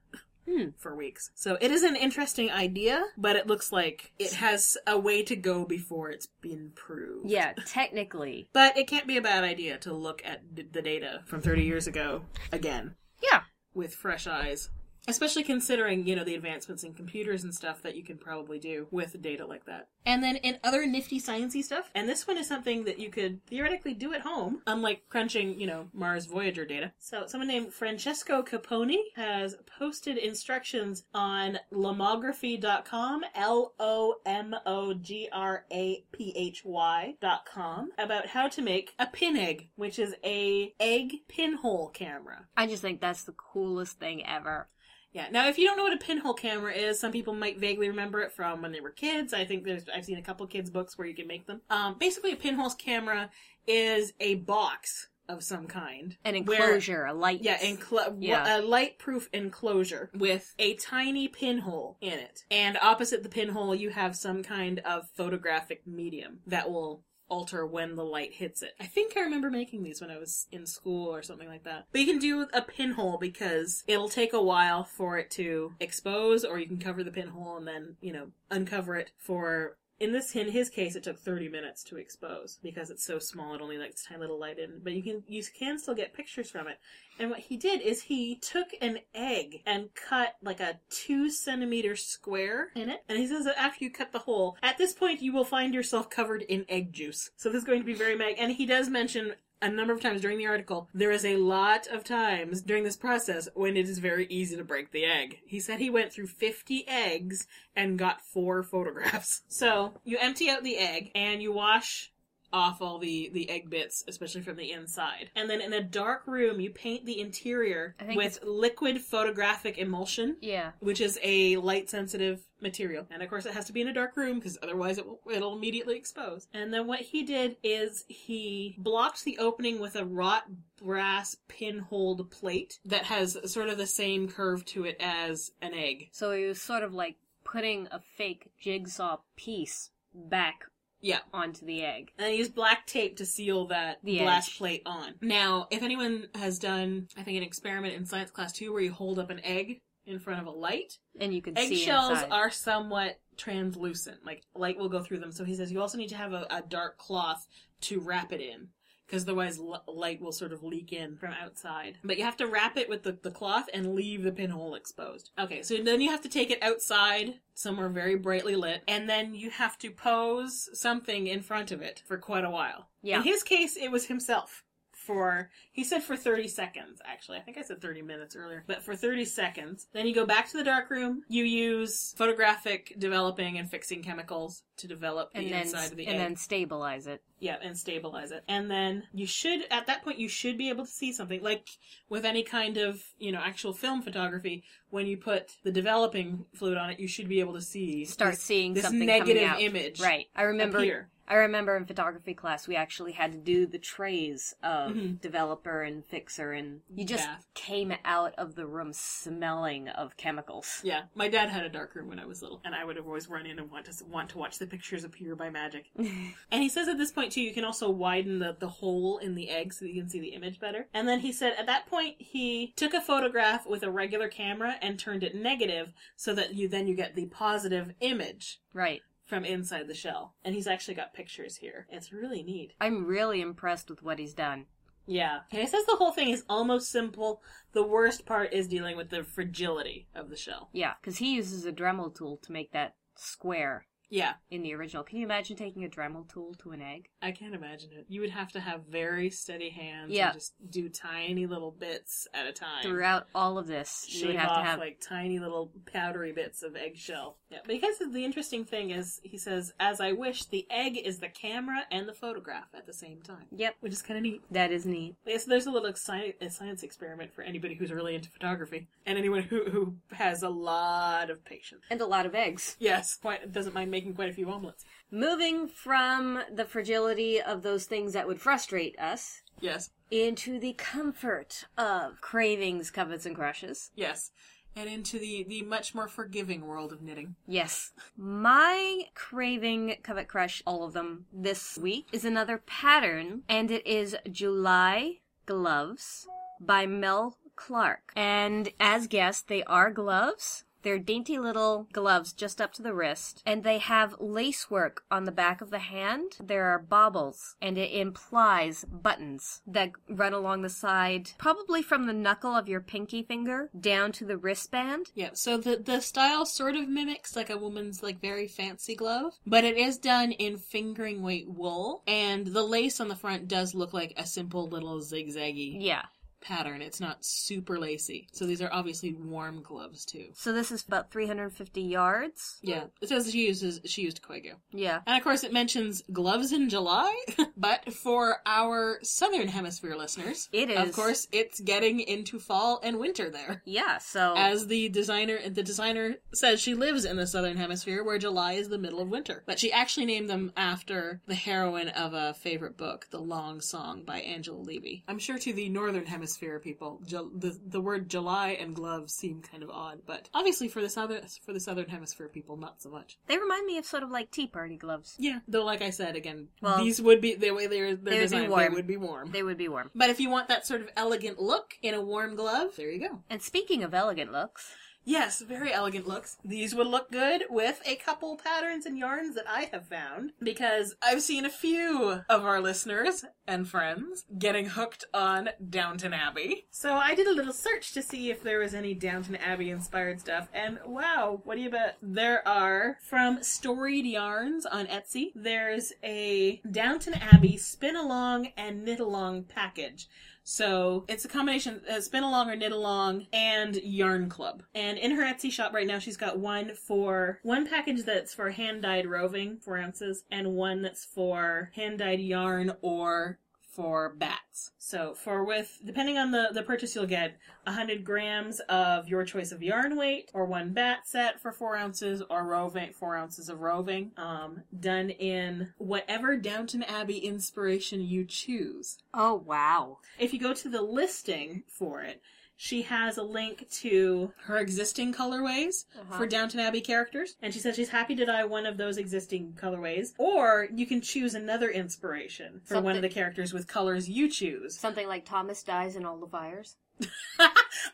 Hmm. For weeks. So it is an interesting idea, but it looks like it has a way to go before it's been proved. Yeah, technically. But it can't be a bad idea to look at d- the data from thirty years ago again. Yeah. With fresh eyes. Especially considering, you know, the advancements in computers and stuff that you can probably do with data like that. And then in other nifty sciencey stuff, and this one is something that you could theoretically do at home, unlike crunching, you know, Mars Voyager data. So someone named Francesco Caponi has posted instructions on lomography dot com, L O M O G R A P H Y dot com, about how to make a pin egg, which is a egg pinhole camera. I just think that's the coolest thing ever. Yeah. Now, if you don't know what a pinhole camera is, some people might vaguely remember it from when they were kids. I think there's, I've seen a couple kids' books where you can make them. Um, basically, a pinhole camera is a box of some kind. An enclosure, where, a light. Yeah, enclo- yeah. a light-proof enclosure with a tiny pinhole in it. And opposite the pinhole, you have some kind of photographic medium that will alter when the light hits it. I think I remember making these when I was in school or something like that. But you can do a pinhole because it'll take a while for it to expose, or you can cover the pinhole and then, you know, uncover it for... In this, in his case, it took thirty minutes to expose because it's so small; it only lets tiny little light in. But you can you can still get pictures from it. And what he did is he took an egg and cut like a two centimeter square in it. And he says that after you cut the hole, at this point you will find yourself covered in egg juice. So this is going to be very mag. And he does mention a number of times during the article, there is a lot of times during this process when it is very easy to break the egg. He said he went through fifty eggs and got four photographs. So you empty out the egg and you wash off all the, the egg bits, especially from the inside. And then in a dark room, you paint the interior with it's... liquid photographic emulsion. Yeah. Which is a light-sensitive material. And of course it has to be in a dark room because otherwise it will, it'll immediately expose. And then what he did is he blocked the opening with a wrought brass pinholed plate that has sort of the same curve to it as an egg. So he was sort of like putting a fake jigsaw piece back Yeah. onto the egg. And I use black tape to seal that the glass edge. Plate on. Now, if anyone has done, I think, an experiment in science class too, where you hold up an egg in front of a light. And you can egg see eggshells inside. Are somewhat translucent. Like, light will go through them. So he says you also need to have a, a dark cloth to wrap it in. because otherwise l light will sort of leak in from outside. But you have to wrap it with the, the cloth and leave the pinhole exposed. Okay, so then you have to take it outside, somewhere very brightly lit, and then you have to pose something in front of it for quite a while. Yeah. In his case, it was himself. For, he said for thirty seconds, actually. I think I said thirty minutes earlier. But for thirty seconds. Then you go back to the dark room. You use photographic developing and fixing chemicals to develop the inside of the egg. And then stabilize it. Yeah, and stabilize it. And then you should, at that point, you should be able to see something. Like with any kind of, you know, actual film photography, when you put the developing fluid on it, you should be able to see. Start this, seeing this something negative coming out. Image. Right. I remember. Appear. I remember in photography class, we actually had to do the trays of mm-hmm. developer and fixer, and you just yeah. came out of the room smelling of chemicals. Yeah. My dad had a dark room when I was little, and I would have always run in and want to, want to watch the pictures appear by magic. And he says at this point, too, you can also widen the, the hole in the egg so that you can see the image better. And then he said at that point, he took a photograph with a regular camera and turned it negative so that you then you get the positive image. Right. From inside the shell. And he's actually got pictures here. It's really neat. I'm really impressed with what he's done. Yeah. And it says the whole thing is almost simple. The worst part is dealing with the fragility of the shell. Yeah, because he uses a Dremel tool to make that square. Yeah. In the original. Can you imagine taking a Dremel tool to an egg? I can't imagine it. You would have to have very steady hands yeah. and just do tiny little bits at a time. Throughout all of this, Shave you would have off, to have like tiny little powdery bits of eggshell. Yeah. But because the interesting thing is, he says, as I wish, the egg is the camera and the photograph at the same time. Yep. Which is kind of neat. That is neat. Yeah, so there's a little sci a science experiment for anybody who's really into photography and anyone who, who has a lot of patience. And a lot of eggs. Yes. Quite, doesn't mind making quite a few omelets. Moving from the fragility of those things that would frustrate us. Yes. Into the comfort of cravings, covets, and crushes. Yes. And into the, the much more forgiving world of knitting. Yes. My craving, covet, crush, all of them this week is another pattern, and it is July Gloves by Mel Clark. And as guessed, they are gloves. They're dainty little gloves just up to the wrist, and they have lacework on the back of the hand. There are bobbles, and it implies buttons that run along the side, probably from the knuckle of your pinky finger down to the wristband. Yeah, so the, the style sort of mimics like a woman's like very fancy glove, but it is done in fingering weight wool, and the lace on the front does look like a simple little zigzaggy. Yeah. Pattern. It's not super lacy. So these are obviously warm gloves too. So this is about three hundred fifty yards. Yeah. It says she uses she used Koigu. Yeah. And of course it mentions gloves in July, but for our southern hemisphere listeners, it is. Of course, it's getting into fall and winter there. Yeah, so as the designer the designer says, she lives in the southern hemisphere where July is the middle of winter. But she actually named them after the heroine of a favorite book, The Long Song by Angela Levy. I'm sure to the northern hemisphere Sphere people, Ju the the word July and gloves seem kind of odd, but obviously for the southern for the southern hemisphere people, not so much. They remind me of sort of like tea party gloves. Yeah, though, like I said again, well, these would be the way they're they're they designed. Would be warm. They would be warm. They would be warm. But if you want that sort of elegant look in a warm glove, there you go. And speaking of elegant looks. Yes, very elegant looks. These would look good with a couple patterns and yarns that I have found, because I've seen a few of our listeners and friends getting hooked on Downton Abbey. So I did a little search to see if there was any Downton Abbey inspired stuff, and wow, what do you bet? There are, from Storied Yarns on Etsy, there's a Downton Abbey spin along and knit along package. So it's a combination of spin along or knit along and yarn club. And in her Etsy shop right now, she's got one for one package that's for hand dyed roving, four ounces, and one that's for hand dyed yarn or for bats. So for with, depending on the, the purchase, you'll get one hundred grams of your choice of yarn weight or one bat set for four ounces or roving, four ounces of roving, um, done in whatever Downton Abbey inspiration you choose. Oh, wow. If you go to the listing for it, she has a link to her existing colorways uh-huh. for Downton Abbey characters. And she says she's happy to dye one of those existing colorways. Or you can choose another inspiration for Something. one of the characters with colors you choose. Something like Thomas dyes in all the fires.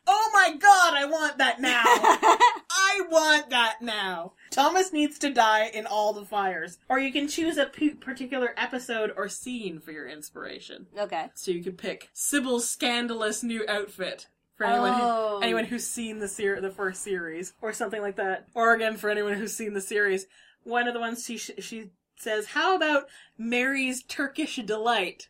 Oh my god, I want that now! I want that now! Thomas needs to die in all the fires. Or you can choose a p particular episode or scene for your inspiration. Okay. So you can pick Sybil's scandalous new outfit. For anyone, oh. who, anyone who's seen the ser the first series, or something like that. Or again, for anyone who's seen the series, one of the ones she sh she says, "How about Mary's Turkish delight?"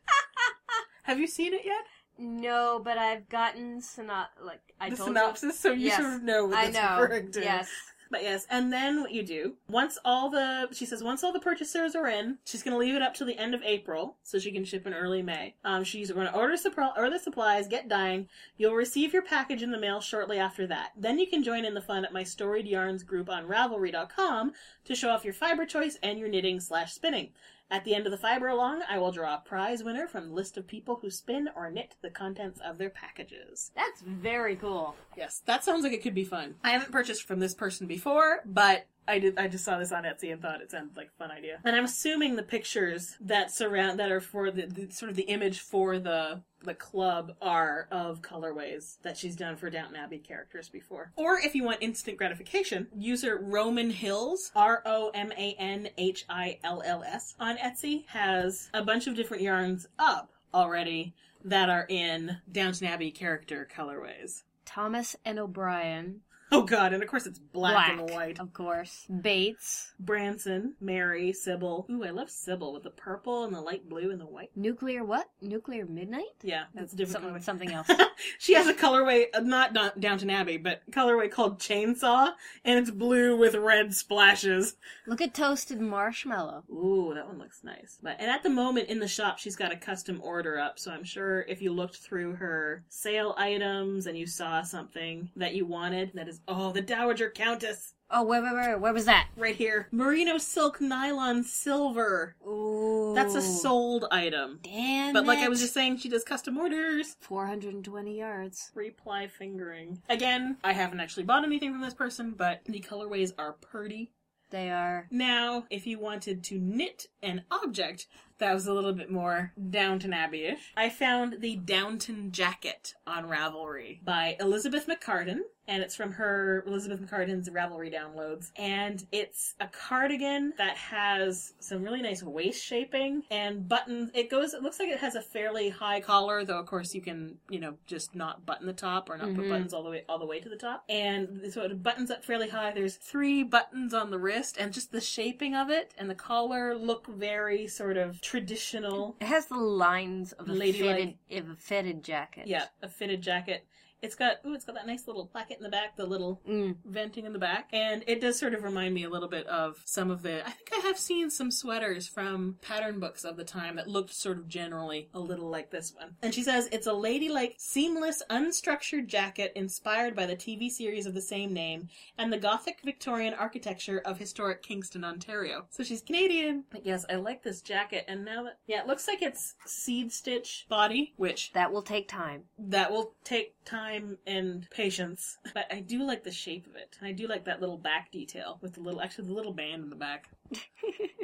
Have you seen it yet? No, but I've gotten synop like I the told synopsis, you. so you yes. sort of know what it's referring to. Yes. But yes, and then what you do, once all the, she says, once all the purchasers are in, she's going to leave it up till the end of April, so she can ship in early May. Um, she's going to order, order supplies, get dyeing. You'll receive your package in the mail shortly after that. Then you can join in the fun at my Storied Yarns group on Ravelry dot com to show off your fiber choice and your knitting slash spinning. At the end of the fiber along, I will draw a prize winner from the list of people who spin or knit the contents of their packages. That's very cool. Yes, that sounds like it could be fun. I haven't purchased from this person before, but I did. I just saw this on Etsy and thought it sounded like a fun idea. And I'm assuming the pictures that surround that are for the, the sort of the image for the the club are of colorways that she's done for Downton Abbey characters before. Or if you want instant gratification, user Roman Hills, R O M A N H I L L S on Etsy has a bunch of different yarns up already that are in Downton Abbey character colorways. Thomas and O'Brien. Oh, God, and of course it's black, black and white. Of course. Bates. Branson. Mary. Sybil. Ooh, I love Sybil with the purple and the light blue and the white. Nuclear what? Nuclear Midnight? Yeah, that's, that's a different something, colorway. Something else. She has a colorway, not Downton Abbey, but colorway called Chainsaw, and it's blue with red splashes. Look at Toasted Marshmallow. Ooh, that one looks nice. But And at the moment in the shop, she's got a custom order up, so I'm sure if you looked through her sale items and you saw something that you wanted, that is Oh, the Dowager Countess. Oh, where, where, where, where was that? Right here. Merino silk nylon silver. Ooh. That's a sold item. Damn But it. like I was just saying, she does custom orders. four hundred twenty yards. Reply fingering. Again, I haven't actually bought anything from this person, but the colorways are pretty. They are. Now, if you wanted to knit an object, that was a little bit more Downton Abbey-ish. I found the Downton Jacket on Ravelry by Elizabeth McCartan, and it's from her, Elizabeth McCartan's Ravelry downloads. And it's a cardigan that has some really nice waist shaping and buttons. It goes, it looks like it has a fairly high collar, though of course you can, you know, just not button the top or not mm-hmm. put buttons all the way, all the way to the top. And so it buttons up fairly high. There's three buttons on the wrist, and just the shaping of it and the collar look very sort of traditional. It has the lines of a fitted, of a fitted jacket. Yeah, a fitted jacket. It's got, ooh, it's got that nice little placket in the back, the little mm. venting in the back. And it does sort of remind me a little bit of some of the, I think I have seen some sweaters from pattern books of the time that looked sort of generally a little like this one. And she says, it's a ladylike, seamless, unstructured jacket inspired by the T V series of the same name and the Gothic Victorian architecture of historic Kingston, Ontario. So she's Canadian. But yes, I like this jacket. And now that, yeah, it looks like it's seed stitch body, which. That will take time. That will take time. Time and patience, but I do like the shape of it, and I do like that little back detail with the little, actually the little band in the back.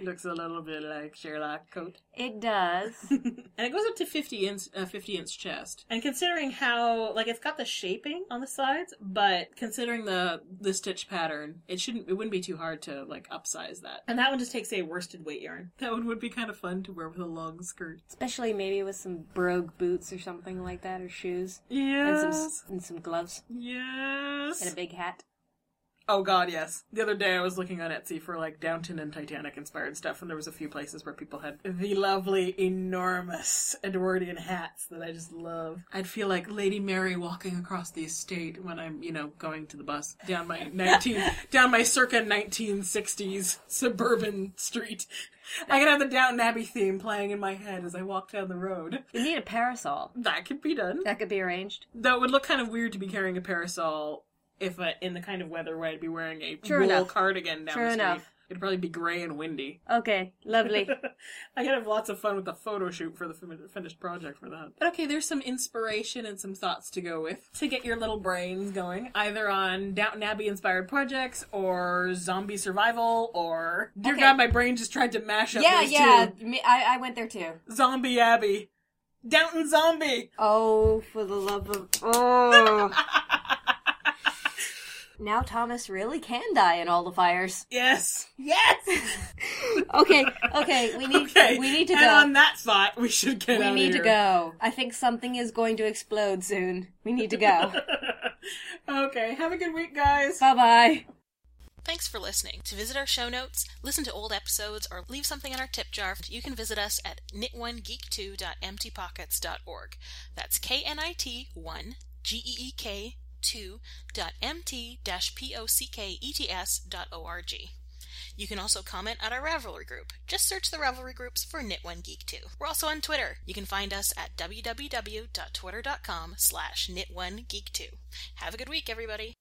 Looks a little bit like Sherlock coat. It does. And it goes up to fifty inch, uh, fifty inch chest. And considering how, like, it's got the shaping on the sides, but considering the the stitch pattern, it shouldn't, it wouldn't be too hard to like upsize that. And that one just takes a worsted weight yarn. That one would be kind of fun to wear with a long skirt, especially maybe with some brogue boots or something like that, or shoes. Yeah. And some And some gloves. Yes. And a big hat. Oh, God, yes. The other day I was looking on Etsy for, like, Downton and Titanic-inspired stuff, and there was a few places where people had the lovely, enormous Edwardian hats that I just love. I'd feel like Lady Mary walking across the estate when I'm, you know, going to the bus down my nineteen, down my circa nineteen sixties suburban street. I could have the Downton Abbey theme playing in my head as I walk down the road. You need a parasol. That could be done. That could be arranged. Though it would look kind of weird to be carrying a parasol if uh, in the kind of weather where I'd be wearing a True wool enough. cardigan down True the street. Enough. It'd probably be gray and windy. Okay, lovely. I could have lots of fun with the photo shoot for the finished project for that. But okay, there's some inspiration and some thoughts to go with to get your little brains going, either on Downton Abbey-inspired projects or zombie survival or... Dear okay. God, my brain just tried to mash up yeah, those yeah. two. Yeah, yeah, I, I went there too. Zombie Abbey. Downton Zombie! Oh, for the love of... Oh... now Thomas really can die in all the fires. Yes. Yes! okay, okay, we need okay. we need to go. And on that thought, we should get we out of here. We need to go. I think something is going to explode soon. We need to go. Okay, have a good week, guys. Bye-bye. Thanks for listening. To visit our show notes, listen to old episodes, or leave something in our tip jar, you can visit us at knit one geek two dot empty pockets dot org. That's K N I T one G E E K two dot M T dash P O C K E T S dot O R G. You can also comment at our Ravelry group. Just search the Ravelry groups for Knit One Geek two. We're also on Twitter. You can find us at w w w dot twitter dot com slash knit one geek two. Have a good week, everybody.